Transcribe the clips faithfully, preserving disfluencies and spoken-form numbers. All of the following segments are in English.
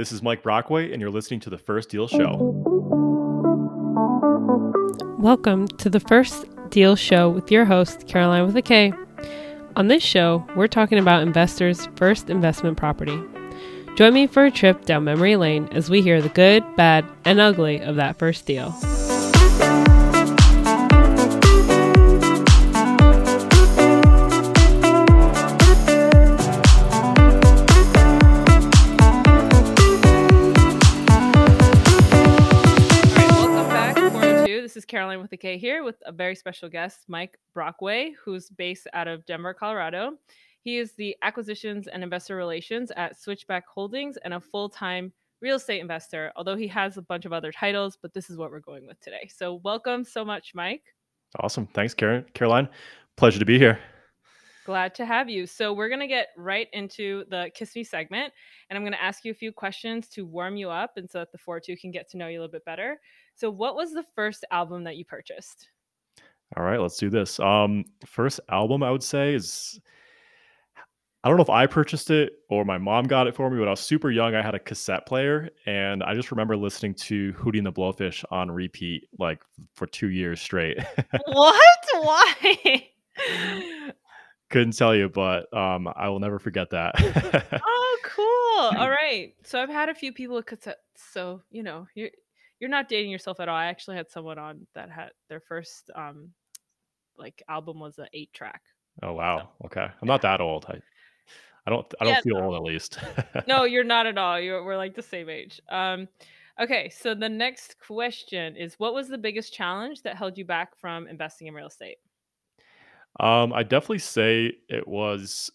This is Mike Brockway, and you're listening to The First Deal Show. Welcome to The First Deal Show with your host, Caroline with a K. On this show, we're talking about investors' first investment property. Join me for a trip down memory lane as we hear the good, bad, and ugly of that first deal. Caroline with a K here with a very special guest, Mike Brockway, who's based out of Denver, Colorado. He is the Acquisitions and Investor Relations at Switchback Holdings and a full-time real estate investor, although he has a bunch of other titles, but this is what we're going with today. So welcome so much, Mike. Awesome. Thanks, Karen. Caroline. Pleasure to be here. Glad to have you. So we're going to get right into the Kiss Me segment, and I'm going to ask you a few questions to warm you up and so that the four two can get to know you a little bit better. So what was the first album that you purchased? All right, let's do this. Um, first album I would say is, I don't know if I purchased it or my mom got it for me, but I was super young. I had a cassette player, and I just remember listening to Hootie and the Blowfish on repeat, like for two years straight. What? Why? Couldn't tell you, but um, I will never forget that. Oh, cool. All right. So I've had a few people with cassettes. So, you know, you're, you're not dating yourself at all. I actually had someone on that had their first um, like album was an eight track. Oh, wow. So, okay. I'm yeah. not that old. I, I don't I don't yeah, feel no. old, at least. No, you're not at all. You're, we're like the same age. Um, okay. So the next question is, what was the biggest challenge that held you back from investing in real estate? Um, I definitely say it was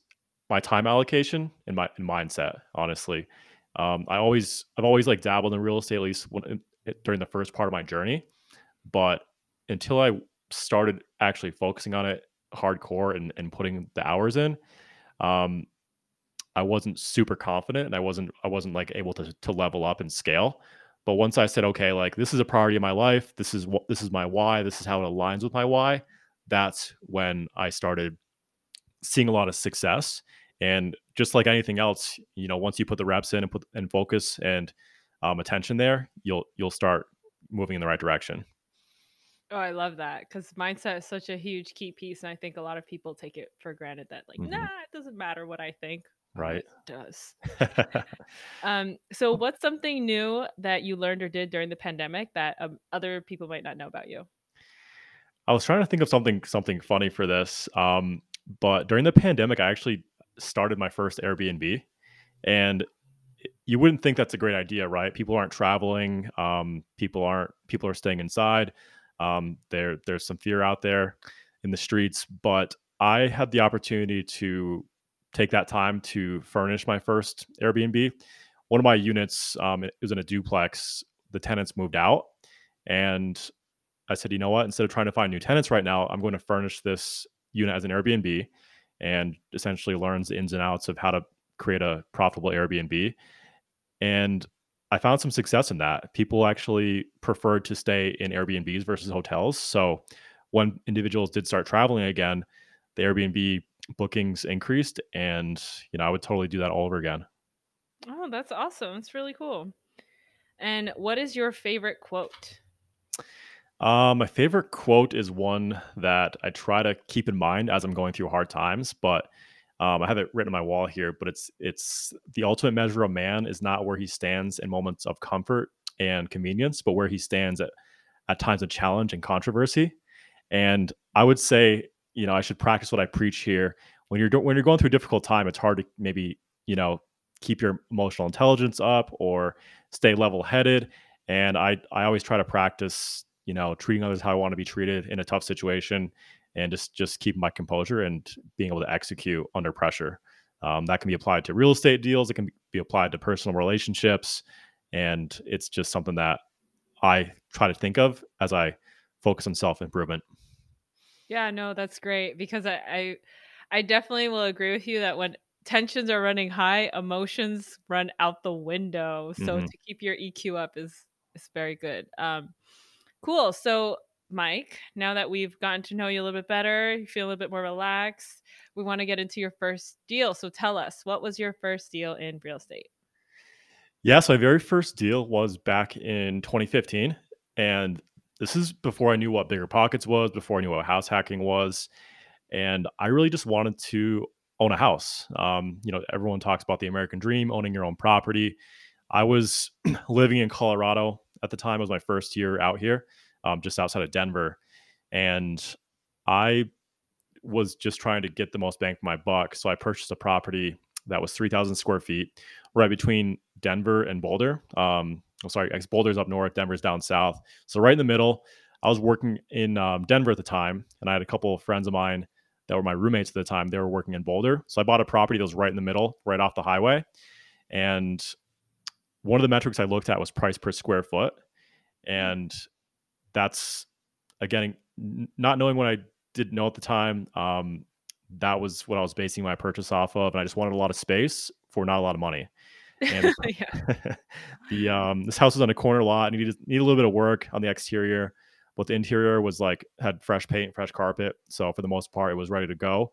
my time allocation and my and mindset, honestly. Um, I always, I've always like dabbled in real estate, at least when, during the first part of my journey, but until I started actually focusing on it hardcore and, and putting the hours in, um, I wasn't super confident and I wasn't, I wasn't like able to, to level up and scale. But once I said, okay, like this is a priority in my life. This is what, this is my why. This is how it aligns with my why. That's when I started seeing a lot of success. And just like anything else, you know, once you put the reps in and put and focus and um, attention there, you'll you'll start moving in the right direction. Oh, I love that, because mindset is such a huge key piece, and I think a lot of people take it for granted that like, mm-hmm. nah, it doesn't matter what I think. Right. It does. um. So, what's something new that you learned or did during the pandemic that um, other people might not know about you? I was trying to think of something something funny for this, um, but during the pandemic, I actually started my first Airbnb, and you wouldn't think that's a great idea, right? People aren't traveling, um, people aren't people are staying inside. Um, there there's some fear out there in the streets, but I had the opportunity to take that time to furnish my first Airbnb. One of my units um, it was in a duplex. The tenants moved out, and I said, you know what, instead of trying to find new tenants right now, I'm going to furnish this unit as an Airbnb, and essentially learns the ins and outs of how to create a profitable Airbnb. And I found some success in that. People actually preferred to stay in Airbnbs versus hotels. So when individuals did start traveling again, the Airbnb bookings increased, and you know, I would totally do that all over again. Oh, that's awesome. It's really cool. And what is your favorite quote? Um, my favorite quote is one that I try to keep in mind as I'm going through hard times, but um, I have it written on my wall here, but it's, it's the ultimate measure of man is not where he stands in moments of comfort and convenience, but where he stands at, at times of challenge and controversy. And I would say, you know, I should practice what I preach here. When you're, do- when you're going through a difficult time, it's hard to maybe, you know, keep your emotional intelligence up or stay level headed. And I, I always try to practice, you know, treating others how I want to be treated in a tough situation, and just, just keeping my composure and being able to execute under pressure. Um, that can be applied to real estate deals. It can be applied to personal relationships. And it's just something that I try to think of as I focus on self-improvement. Yeah, no, that's great, because I, I, I definitely will agree with you that when tensions are running high, emotions run out the window. So mm-hmm. to keep your E Q up is, is very good. Um, Cool. So, Mike, now that we've gotten to know you a little bit better, you feel a little bit more relaxed, we want to get into your first deal. So tell us, what was your first deal in real estate? Yeah, so my very first deal was back in twenty fifteen. And this is before I knew what BiggerPockets was, before I knew what house hacking was. And I really just wanted to own a house. Um, you know, everyone talks about the American dream, owning your own property. I was living in Colorado at the time. It was my first year out here, um, just outside of Denver. And I was just trying to get the most bang for my buck. So I purchased a property that was three thousand square feet right between Denver and Boulder. Um, I'm sorry, Boulder's up north, Denver's down south. So right in the middle. I was working in um, Denver at the time, and I had a couple of friends of mine that were my roommates at the time. They were working in Boulder. So I bought a property that was right in the middle, right off the highway. And one of the metrics I looked at was price per square foot. And that's, again, not knowing what I didn't know at the time. Um, that was what I was basing my purchase off of. And I just wanted a lot of space for not a lot of money. And yeah. the um, this house was on a corner lot. It needed, needed a little bit of work on the exterior. But the interior was like, had fresh paint, fresh carpet. So for the most part, it was ready to go.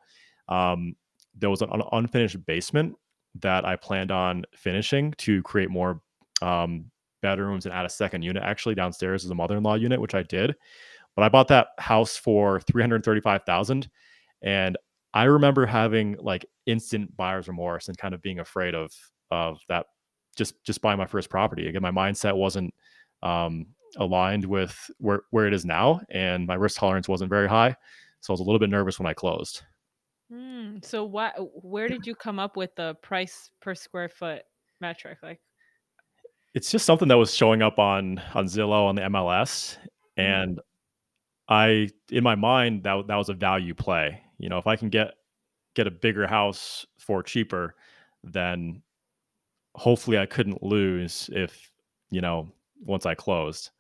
Um, there was an un- unfinished basement that I planned on finishing to create more um, bedrooms and add a second unit. Actually, downstairs is a mother-in-law unit, which I did. But I bought that house for three hundred thirty-five thousand dollars. And I remember having like instant buyer's remorse and kind of being afraid of of that, just, just buying my first property. Again, my mindset wasn't... Um, aligned with where, where it is now, and my risk tolerance wasn't very high, so I was a little bit nervous when I closed. Mm, so what? Where did you come up with the price per square foot metric? Like, it's just something that was showing up on on Zillow, on the M L S, and mm. I, in my mind, that that was a value play. You know, if I can get get a bigger house for cheaper, then hopefully I couldn't lose if you know. once I closed.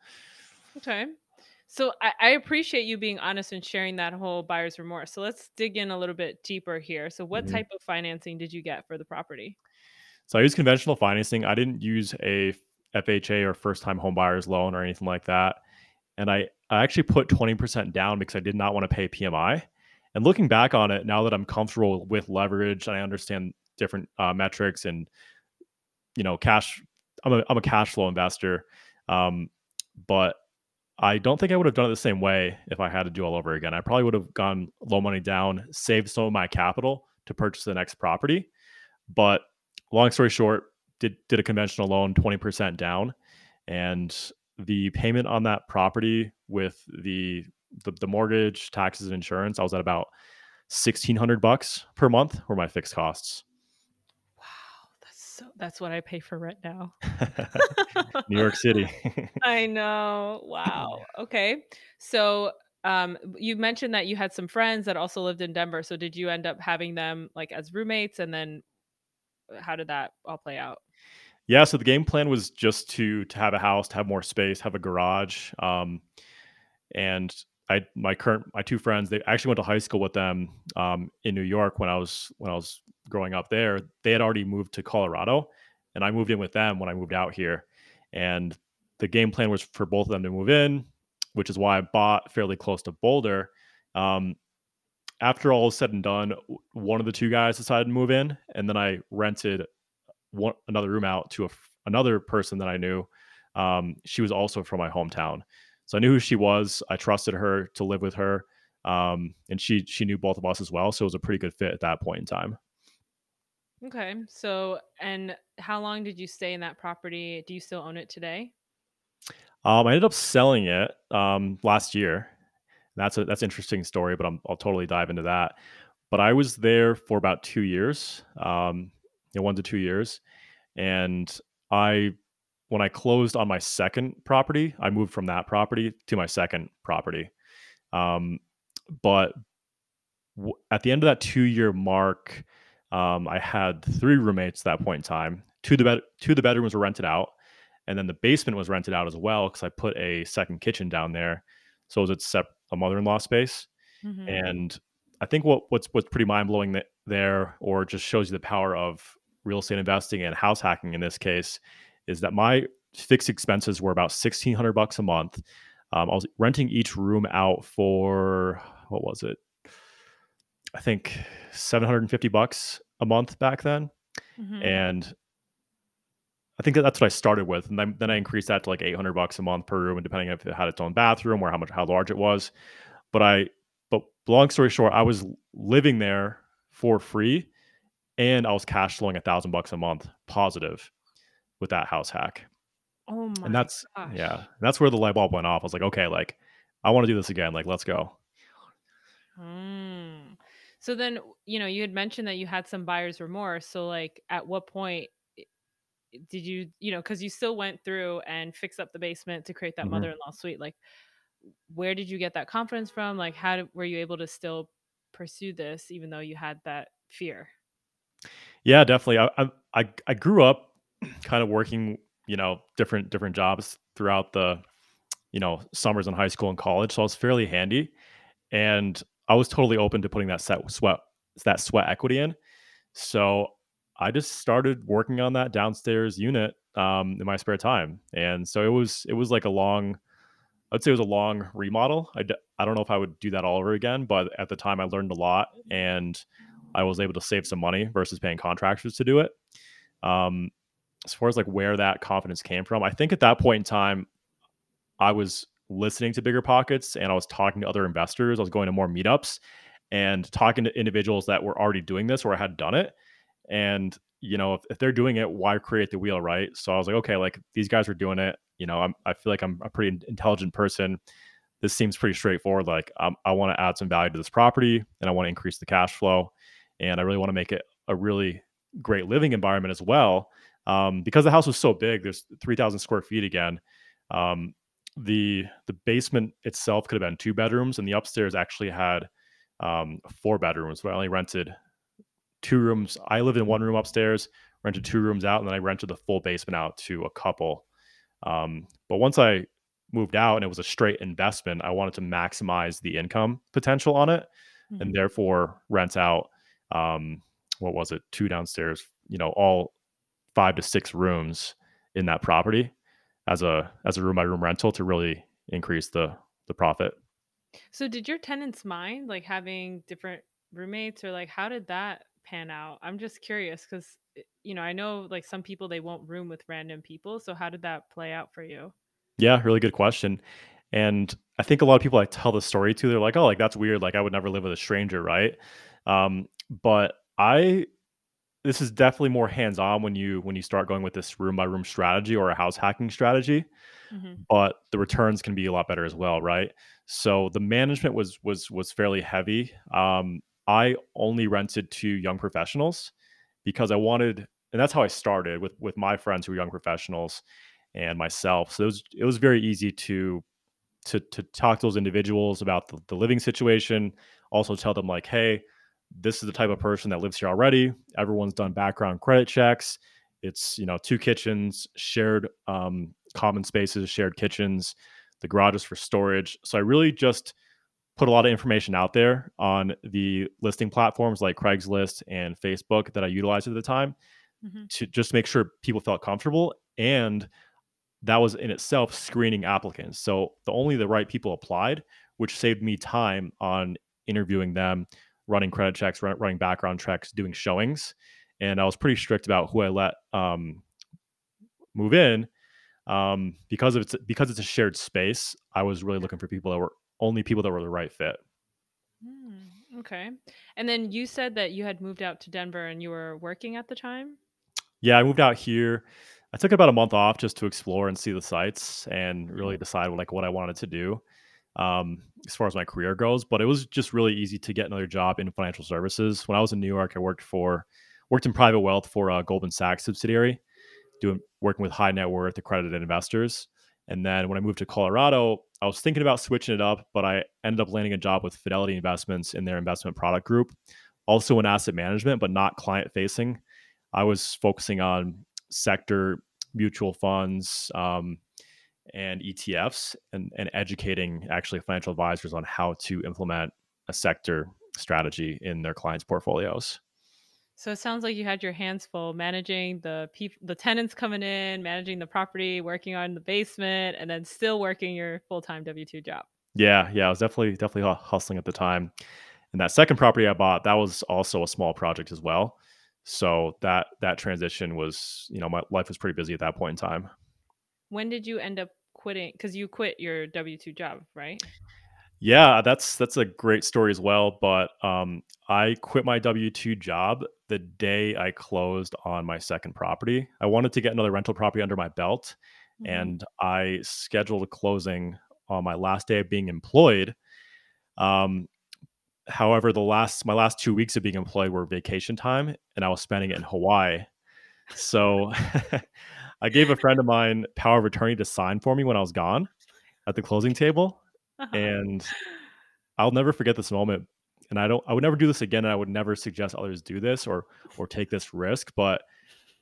Okay. So I, I appreciate you being honest and sharing that whole buyer's remorse. So let's dig in a little bit deeper here. So what mm-hmm. type of financing did you get for the property? So I used conventional financing. I didn't use a F H A or first time home buyer's loan or anything like that. And I, I actually put twenty percent down because I did not want to pay P M I. And looking back on it, now that I'm comfortable with leverage and I understand different uh, metrics and, you know, cash, I'm a, I'm a cash flow investor. Um, but I don't think I would have done it the same way if I had to do all over again. I probably would have gone low money down, saved some of my capital to purchase the next property. But long story short, did, did a conventional loan, twenty percent down, and the payment on that property with the, the, the mortgage, taxes, and insurance, I was at about sixteen hundred bucks per month were my fixed costs. So that's what I pay for rent now. New York City. I know. Wow. Okay. So um, you mentioned that you had some friends that also lived in Denver. So did you end up having them like as roommates? And then how did that all play out? Yeah. So the game plan was just to to have a house, to have more space, have a garage. Um, and I my current my two friends, they actually went to high school with them um, in New York when I was when I was. growing up there. They had already moved to Colorado, and I moved in with them when I moved out here. And the game plan was for both of them to move in, which is why I bought fairly close to Boulder. Um, after all is said and done, one of the two guys decided to move in, and then I rented one, another room out to a, another person that I knew. Um, she was also from my hometown. So I knew who she was. I trusted her to live with her. Um, and she, she knew both of us as well. So it was a pretty good fit at that point in time. Okay. So, and how long did you stay in that property? Do you still own it today? Um, I ended up selling it um, last year. That's a, that's an interesting story, but I'm, I'll totally dive into that. But I was there for about two years, um, you know, one to two years. And I, when I closed on my second property, I moved from that property to my second property. Um, but w- at the end of that two year mark, Um, I had three roommates at that point in time. Two of the bed- two of the bedrooms were rented out, and then the basement was rented out as well because I put a second kitchen down there. So it was a, sep- a mother-in-law space. Mm-hmm. And I think what what's what's pretty mind-blowing th- there, or just shows you the power of real estate investing and house hacking in this case, is that my fixed expenses were about sixteen hundred bucks a month. Um, I was renting each room out for, what was it? I think seven hundred fifty bucks a month back then. Mm-hmm. And I think that that's what I started with. And then, then I increased that to like eight hundred bucks a month per room, and depending if it had its own bathroom or how much, how large it was. But I, but long story short, I was living there for free and I was cash flowing a thousand bucks a month positive with that house hack. Oh my And that's, gosh. yeah, and that's where the light bulb went off. I was like, okay, like I want to do this again. Like, let's go. Mm. So then, you know, you had mentioned that you had some buyer's remorse. So like at what point did you, you know, cause you still went through and fixed up the basement to create that mm-hmm. mother-in-law suite. Like, where did you get that confidence from? Like, how did, were you able to still pursue this, even though you had that fear? Yeah, definitely. I, I, I grew up kind of working, you know, different, different jobs throughout the, you know, summers in high school and college. So I was fairly handy, and I was totally open to putting that set sweat, that sweat equity in. So I just started working on that downstairs unit um, in my spare time. And so it was, it was like a long, I'd say it was a long remodel. I, d- I don't know if I would do that all over again, but at the time I learned a lot and I was able to save some money versus paying contractors to do it. Um, as far as like where that confidence came from, I think at that point in time, I was listening to BiggerPockets and I was talking to other investors. I was going to more meetups and talking to individuals that were already doing this or had done it. And, you know, if, if they're doing it, why create the wheel, right? So I was like, okay, like these guys are doing it. You know, I'm, I feel like I'm a pretty intelligent person. This seems pretty straightforward. Like um, I want to add some value to this property and I want to increase the cash flow. And I really want to make it a really great living environment as well. Um, because the house was so big, there's three thousand square feet again. Um, the the basement itself could have been two bedrooms, and the upstairs actually had um, four bedrooms, but I only rented two rooms. I lived in one room upstairs, rented two rooms out, and then I rented the full basement out to a couple. Um, but once I moved out and it was a straight investment, I wanted to maximize the income potential on it mm-hmm. and therefore rent out, um, what was it? Two downstairs, you know, all five to six rooms in that property as a, as a room by room rental to really increase the, the profit. So did your tenants mind like having different roommates, or like, how did that pan out? I'm just curious. Cause you know, I know like some people, they won't room with random people. So how did that play out for you? Yeah, really good question. And I think a lot of people I tell the story to, they're like, oh, like that's weird. Like I would never live with a stranger. Right. Um, but I, this is definitely more hands-on when you, when you start going with this room by room strategy or a house hacking strategy, mm-hmm. but the returns can be a lot better as well. Right. So the management was, was, was fairly heavy. Um, I only rented to young professionals because I wanted, and that's how I started with, with my friends who were young professionals and myself. So it was, it was very easy to, to, to talk to those individuals about the, the living situation. Also tell them like, hey, this is the type of person that lives here already. Everyone's done background credit checks. It's, you know, two kitchens, shared um, common spaces, shared kitchens, the garage is for storage. So I really just put a lot of information out there on the listing platforms like Craigslist and Facebook that I utilized at the time mm-hmm. to just make sure people felt comfortable. And that was in itself screening applicants. So the only the right people applied, which saved me time on interviewing them, running credit checks, running background checks, doing showings. And I was pretty strict about who I let um, move in um, because of it's, because it's a shared space. I was really looking for people that were only people that were the right fit. Mm, okay. And then you said that you had moved out to Denver and you were working at the time? Yeah, I moved out here. I took about a month off just to explore and see the sites and really decide like what I wanted to do um, as far as my career goes. But it was just really easy to get another job in financial services. When I was in New York, I worked for worked in private wealth for a Goldman Sachs subsidiary, doing working with high net worth accredited investors. And then when I moved to Colorado, I was thinking about switching it up, but I ended up landing a job with Fidelity Investments in their investment product group, also in asset management, but not client facing. I was focusing on sector mutual funds um, and E T Fs and, and educating actually financial advisors on how to implement a sector strategy in their clients' portfolios. So it sounds like you had your hands full managing the pe- the tenants coming in, managing the property, working on the basement, and then still working your full-time W two job. Yeah, yeah, I was definitely definitely hustling at the time. And that second property I bought, that was also a small project as well. So that that transition was, you know, my life was pretty busy at that point in time. When did you end up quitting? Because you quit your W two job, right? Yeah, that's that's a great story as well. But um, I quit my W two job the day I closed on my second property. I wanted to get another rental property under my belt, mm-hmm. and I scheduled a closing on my last day of being employed. Um, however, the last my last two weeks of being employed were vacation time, and I was spending it in Hawaii. So I gave a friend of mine power of attorney to sign for me when I was gone at the closing table. Uh-huh. And I'll never forget this moment. And I don't, I would never do this again. And I would never suggest others do this or, or take this risk, but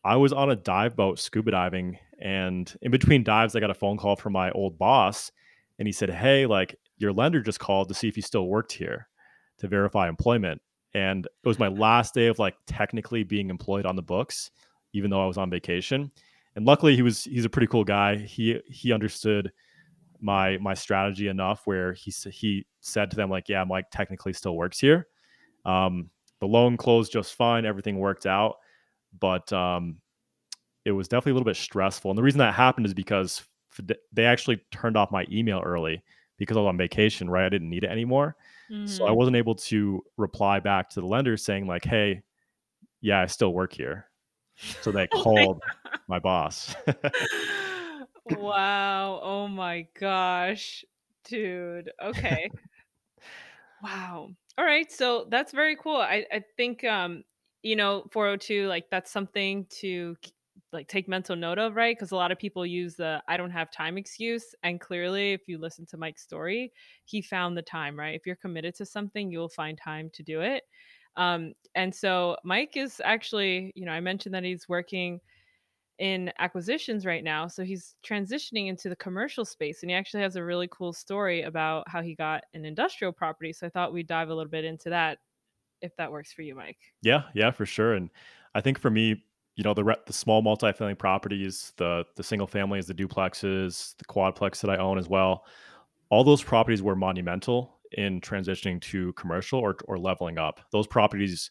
I was on a dive boat scuba diving, and in between dives, I got a phone call from my old boss, and he said, "Hey, like your lender just called to see if you still worked here to verify employment." And it was my last day of like technically being employed on the books, even though I was on vacation. And luckily he was, he's a pretty cool guy. He, he understood my my strategy enough where he he said to them, like, "Yeah, Mike technically still works here." Um, the loan closed just fine. Everything worked out. But um, it was definitely a little bit stressful. And the reason that happened is because they actually turned off my email early because I was on vacation, right? I didn't need it anymore. Mm-hmm. So I wasn't able to reply back to the lender saying like, "Hey, yeah, I still work here." So they called oh my, my boss. Wow. Oh my gosh, dude. Okay. Wow. All right. So that's very cool. I, I think, um, you know, four oh two, like that's something to like take mental note of, right? Because a lot of people use the "I don't have time" excuse. And clearly, if you listen to Mike's story, he found the time, right? If you're committed to something, you'll find time to do it. Um, and so Mike is actually, you know, I mentioned that he's working in acquisitions right now. So he's transitioning into the commercial space, and he actually has a really cool story about how he got an industrial property. So I thought we'd dive a little bit into that if that works for you, Mike. Yeah, yeah, for sure. And I think for me, you know, the re- the small multifamily properties, the the single families, the duplexes, the quadplex that I own as well, all those properties were monumental in transitioning to commercial or or leveling up. Those properties,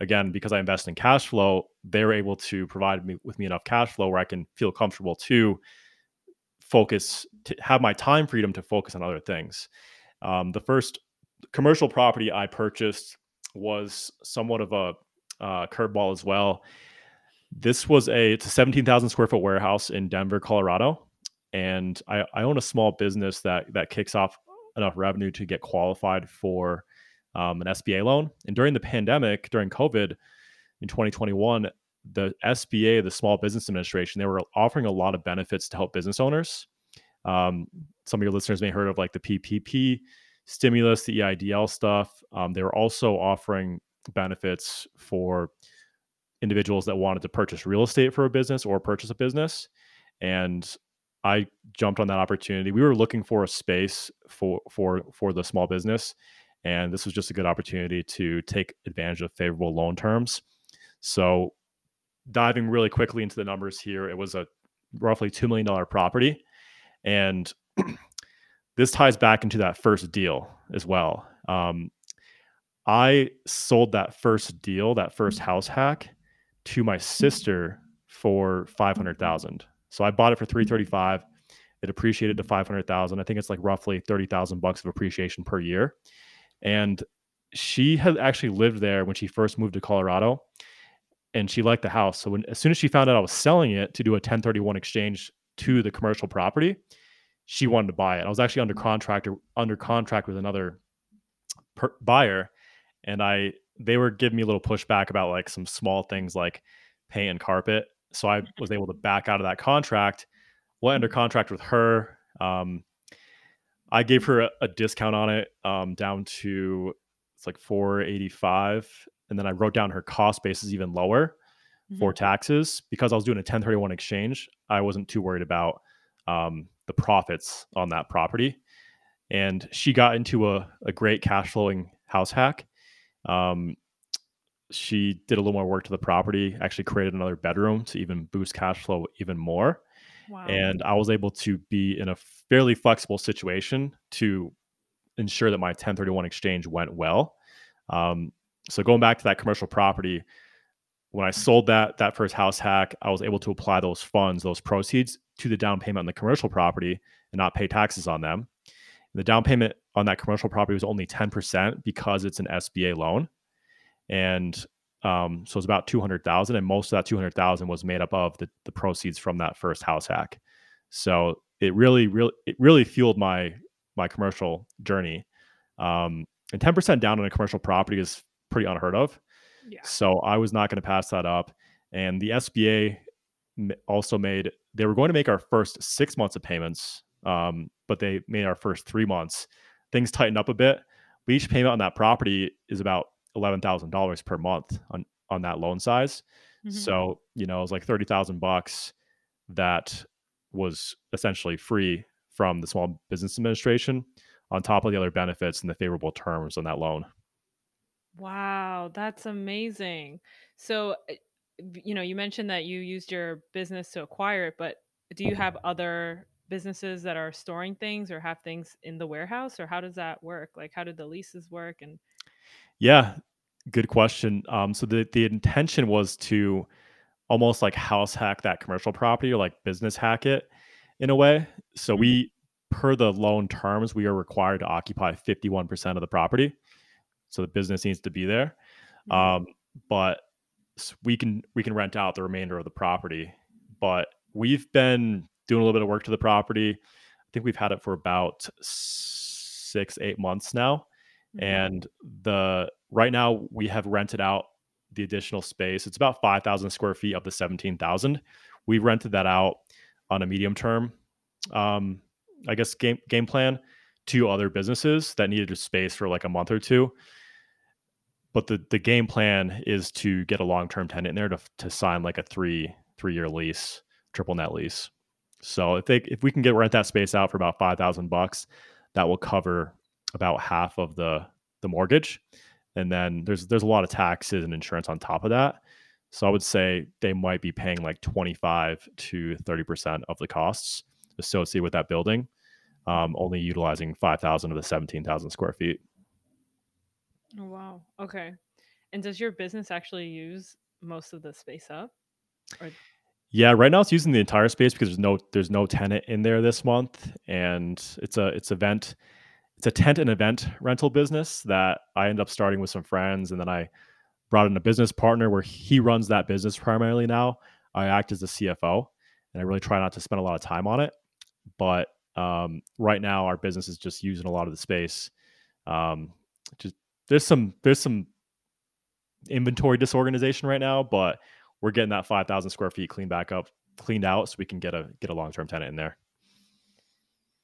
again, because I invest in cash flow, they're able to provide me with me enough cash flow where I can feel comfortable to focus, to have my time freedom to focus on other things. Um, the first commercial property I purchased was somewhat of a uh, curveball as well. This was a, it's a seventeen thousand square foot warehouse in Denver, Colorado. And I, I own a small business that that kicks off enough revenue to get qualified for Um, an S B A loan. And during the pandemic, during COVID in twenty twenty-one, the S B A, the Small Business Administration, they were offering a lot of benefits to help business owners. Um, some of your listeners may have heard of like the P P P stimulus, the E I D L stuff. Um, they were also offering benefits for individuals that wanted to purchase real estate for a business or purchase a business. And I jumped on that opportunity. We were looking for a space for for for the small business, and this was just a good opportunity to take advantage of favorable loan terms. So diving really quickly into the numbers here, it was a roughly two million dollars property. And this ties back into that first deal as well. Um, I sold that first deal, that first house hack, to my sister for five hundred thousand dollars. So I bought it for three hundred thirty-five thousand dollars. It appreciated to five hundred thousand dollars. I think it's like roughly thirty thousand dollars bucks of appreciation per year. And she had actually lived there when she first moved to Colorado, and she liked the house. So when, as soon as she found out I was selling it to do a ten thirty-one exchange to the commercial property, she wanted to buy it. I was actually under contract under contract with another per- buyer. And I, they were giving me a little pushback about like some small things like paint and carpet. So I was able to back out of that contract, went under contract with her. Um, I gave her a, a discount on it, um, down to it's like four eighty-five, and then I wrote down her cost basis even lower mm-hmm. for taxes because I was doing a ten thirty-one exchange. I wasn't too worried about um, the profits on that property, and she got into a, a great cash flowing house hack. Um, she did a little more work to the property, actually created another bedroom to even boost cash flow even more. Wow. And I was able to be in a fairly flexible situation to ensure that my ten thirty-one exchange went well. Um, so going back to that commercial property, When I sold that that first house hack, I was able to apply those funds, those proceeds, to the down payment on the commercial property and not pay taxes on them. The down payment on that commercial property was only ten percent because it's an S B A loan. And um, so it's about two hundred thousand dollars. And most of that two hundred thousand dollars was made up of the, the proceeds from that first house hack. So it really, really, it really fueled my, my commercial journey. Um, and ten percent down on a commercial property is pretty unheard of. Yeah. So I was not going to pass that up. And the S B A also made, they were going to make our first six months of payments, um, but they made our first three months. Things tightened up a bit. But each payment on that property is about eleven thousand dollars per month on, on that loan size. Mm-hmm. So, you know, it was like thirty thousand bucks that was essentially free from the Small Business Administration on top of the other benefits and the favorable terms on that loan. Wow, that's amazing. So, you know, you mentioned that you used your business to acquire it, but do you have other businesses that are storing things or have things in the warehouse, or how does that work? Like, how did the leases work? And yeah, good question. Um, so the, the intention was to almost like house hack that commercial property, or like business hack it in a way. So we, per the loan terms, we are required to occupy fifty-one percent of the property. So the business needs to be there. Um, but we can, we can rent out the remainder of the property, but we've been doing a little bit of work to the property. I think we've had it for about six, eight months now. Mm-hmm. And the, right now we have rented out the additional space. It's about five thousand square feet of the seventeen thousand. We rented that out on a medium term, um, I guess, game, game plan to other businesses that needed a space for like a month or two. But the, the game plan is to get a long-term tenant in there to, to sign like a three, three year lease, triple net lease. So if they, if we can get rent that space out for about five thousand bucks, that will cover about half of the, the mortgage. And then there's, there's a lot of taxes and insurance on top of that. So I would say they might be paying like twenty-five to thirty percent of the costs associated with that building. Um, only utilizing five thousand of the seventeen thousand square feet. Wow. Okay. And does your business actually use most of the space up? Or- yeah. Right now it's using the entire space because there's no, there's no tenant in there this month. And it's a, it's event, it's a tent and event rental business that I end up starting with some friends. And then I brought in a business partner where he runs that business primarily now. I act as the C F O and I really try not to spend a lot of time on it. But um, right now our business is just using a lot of the space. Um, just, There's some there's some inventory disorganization right now, but we're getting that five thousand square feet cleaned back up, cleaned out, so we can get a get a long-term tenant in there.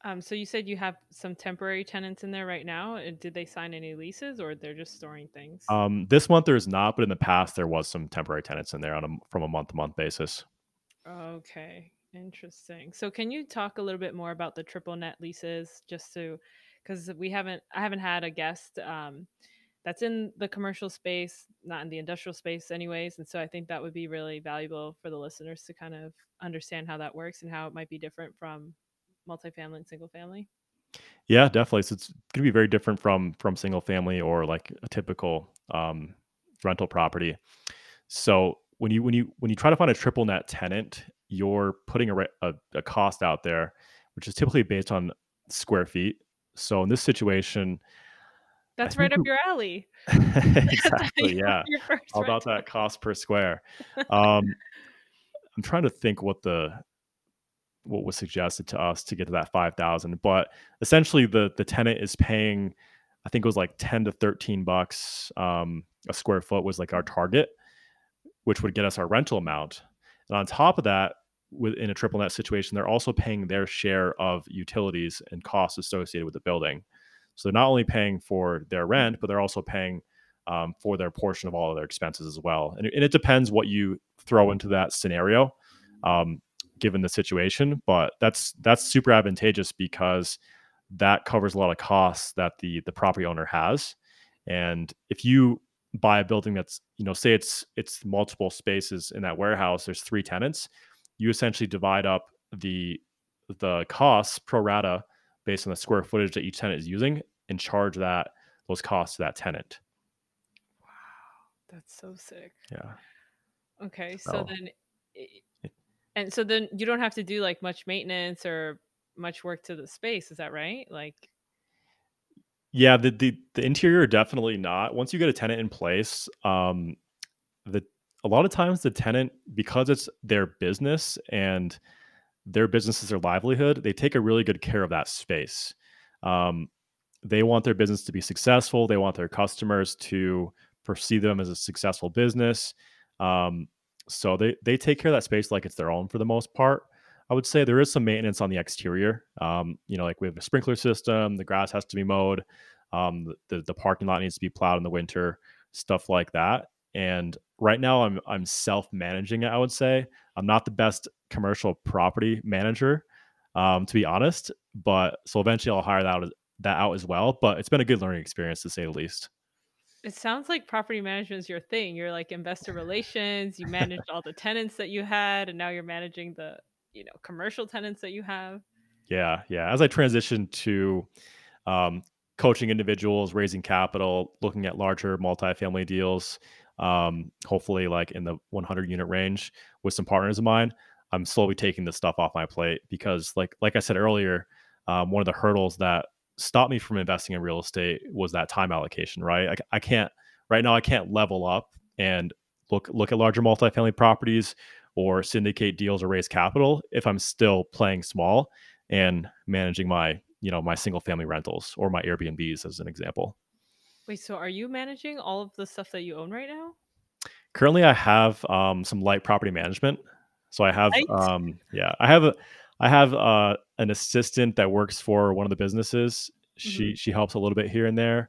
Um, so you said you have some temporary tenants in there right now. Did they sign any leases, or they're just storing things? Um, this month there is not, but in the past there was some temporary tenants in there on a, from a month-to-month basis. Okay, interesting. So can you talk a little bit more about the triple net leases, just to, because we haven't I haven't had a guest. Um, That's in the commercial space, not in the industrial space anyways. And so I think that would be really valuable for the listeners to kind of understand how that works and how it might be different from multifamily and single family. Yeah, definitely. So it's going to be very different from, from single family or like a typical um, rental property. So when you, when you, when you try to find a triple net tenant, you're putting a, a, a cost out there, which is typically based on square feet. So in this situation, That's right up your alley. Exactly, yeah. All about that cost per square. Um, I'm trying to think what the what was suggested to us to get to that five thousand, but essentially the the tenant is paying, I think it was like ten to thirteen bucks um, a square foot was like our target, which would get us our rental amount. And on top of that, within a triple net situation, they're also paying their share of utilities and costs associated with the building. So they're not only paying for their rent, but they're also paying um, for their portion of all of their expenses as well. And, and it depends what you throw into that scenario, um, given the situation. But that's that's super advantageous because that covers a lot of costs that the the property owner has. And if you buy a building that's, you know, say it's it's multiple spaces in that warehouse, there's three tenants, you essentially divide up the the costs pro rata based on the square footage that each tenant is using, and charge that those costs to that tenant. Wow, that's so sick. Yeah. Okay. So, so then, and so then you don't have to do like much maintenance or much work to the space. Is that right? Like, yeah, the, the, the interior, definitely not. Once you get a tenant in place, um, the, a lot of times the tenant, because it's their business and their business is their livelihood, they take a really good care of that space. Um, they want their business to be successful. They want their customers to perceive them as a successful business. Um, so they, they take care of that space like it's their own for the most part. I would say there is some maintenance on the exterior. Um, you know, like we have a sprinkler system, the grass has to be mowed, um, the, the parking lot needs to be plowed in the winter, stuff like that. And right now I'm, I'm self-managing it, I would say. I'm not the best commercial property manager, um, to be honest, but so eventually I'll hire that out, that out as well. But it's been a good learning experience, to say the least. It sounds like property management is your thing. You're like investor relations, you managed all the tenants that you had, and now you're managing the, you know, commercial tenants that you have. Yeah. Yeah. As I transitioned to, um, coaching individuals, raising capital, looking at larger multifamily deals, um, hopefully like in the one hundred unit range with some partners of mine, I'm slowly taking this stuff off my plate because like, like I said earlier, um, one of the hurdles that stopped me from investing in real estate was that time allocation, right? I, I can't right now, I can't level up and look, look at larger multifamily properties or syndicate deals or raise capital if I'm still playing small and managing my, you know, my single family rentals or my Airbnbs as an example. Wait, so are you managing all of the stuff that you own right now? Currently I have, um, some light property management. So I have, light? um, yeah, I have a, I have uh, an assistant that works for one of the businesses. She mm-hmm. she helps a little bit here and there.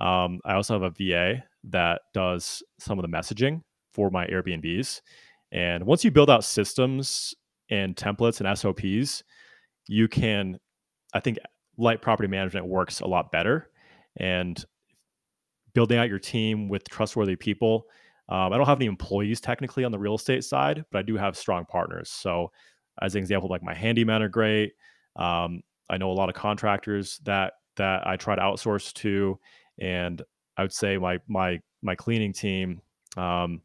Um, I also have a V A that does some of the messaging for my Airbnbs. And once you build out systems and templates and S O Ps, you can, I think, light property management works a lot better. And building out your team with trustworthy people. Um, I don't have any employees technically on the real estate side, but I do have strong partners. So as an example, like my handymen are great. Um, I know a lot of contractors that that I try to outsource to, and I would say my my my cleaning team, um,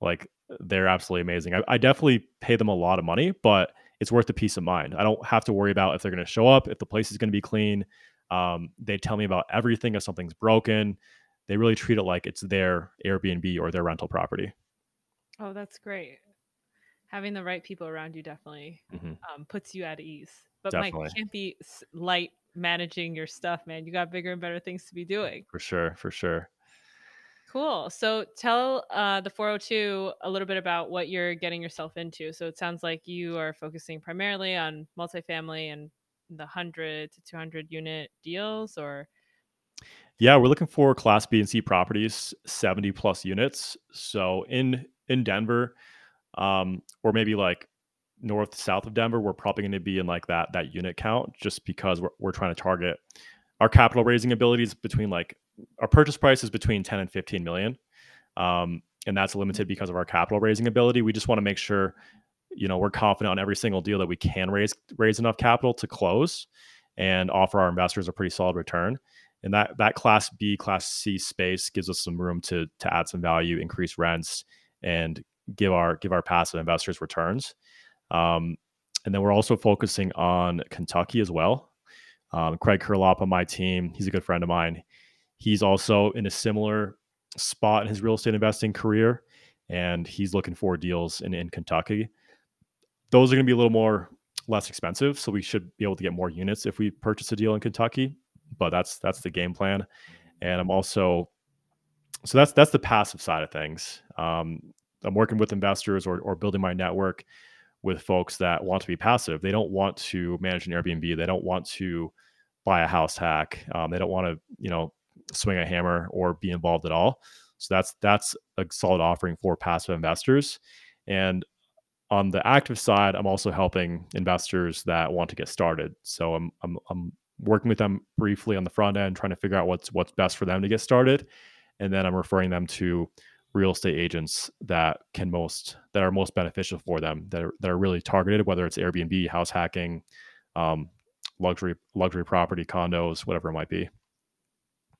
like they're absolutely amazing. I, I definitely pay them a lot of money, but it's worth the peace of mind. I don't have to worry about if they're going to show up, if the place is going to be clean. Um, they tell me about everything. If something's broken, they really treat it like it's their Airbnb or their rental property. Oh, that's great. Having the right people around you definitely mm-hmm. um, puts you at ease. But definitely. Mike, you can't be light managing your stuff, man. You got bigger and better things to be doing. For sure, for sure. Cool. So tell uh, the four oh two a little bit about what you're getting yourself into. So it sounds like you are focusing primarily on multifamily and the one hundred to two hundred unit deals, or? Yeah, we're looking for Class B and C properties, seventy plus units. So in in Denver, um or maybe like north south of Denver, we're probably going to be in like that that unit count, just because we're, we're trying to target our capital raising abilities between like our purchase price is between ten and fifteen million, um and that's limited because of our capital raising ability. We just want to make sure, you know, we're confident on every single deal that we can raise raise enough capital to close and offer our investors a pretty solid return. And that that Class B, Class C space gives us some room to to add some value, increase rents, and give our give our passive investors returns. Um, and then we're also focusing on Kentucky as well. Um, Craig Curelop on my team, he's a good friend of mine. He's also in a similar spot in his real estate investing career, and he's looking for deals in, in Kentucky. Those are going to be a little more less expensive, so we should be able to get more units if we purchase a deal in Kentucky, but that's that's the game plan. And I'm also, so that's that's the passive side of things. Um, I'm working with investors or, or building my network with folks that want to be passive. They don't want to manage an Airbnb. They don't want to buy a house hack. Um, they don't want to, you know, swing a hammer or be involved at all. So that's, that's a solid offering for passive investors. And on the active side, I'm also helping investors that want to get started. So I'm, I'm, I'm working with them briefly on the front end, trying to figure out what's, what's best for them to get started. And then I'm referring them to real estate agents that can most, that are most beneficial for them, that are, that are really targeted, whether it's Airbnb, house hacking, um, luxury, luxury property, condos, whatever it might be.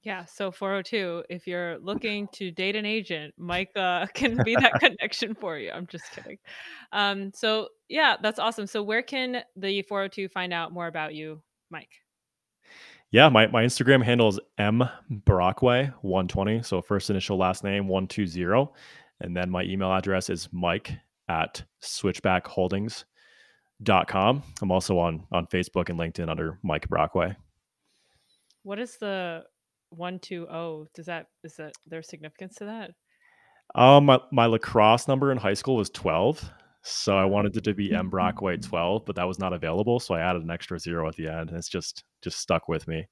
Yeah. So four oh two, if you're looking to date an agent, Mike uh, can be that connection for you. I'm just kidding. Um, so yeah, that's awesome. So where can the four oh two find out more about you, Mike? Yeah. My, my Instagram handle is m brockway one twenty. So first initial, last name, one twenty. And then my email address is mike at switchback holdings dot com. I'm also on, on Facebook and LinkedIn under Mike Brockway. What is the one two oh? Does that, is that there's significance to that? Um, my, my lacrosse number in high school was twelve. So I wanted it to be M Brockway twelve, but that was not available. So I added an extra zero at the end, and it's just, just stuck with me.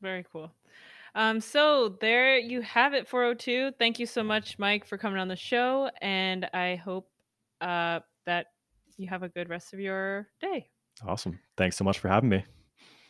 Very cool. Um, so there you have it, four oh two. Thank you so much, Mike, for coming on the show. And I hope, uh, that you have a good rest of your day. Awesome. Thanks so much for having me.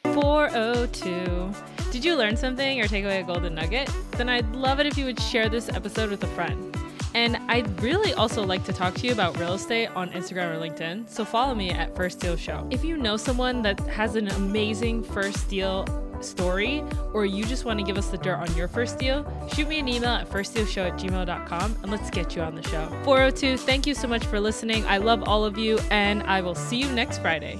four oh two. Did you learn something or take away a golden nugget? Then I'd love it if you would share this episode with a friend. And I'd really also like to talk to you about real estate on Instagram or LinkedIn, so follow me at First Deal Show. If you know someone that has an amazing first deal story, or you just want to give us the dirt on your first deal, shoot me an email at first deal show at gmail dot com and let's get you on the show. four oh two, thank you so much for listening. I love all of you, and I will see you next Friday.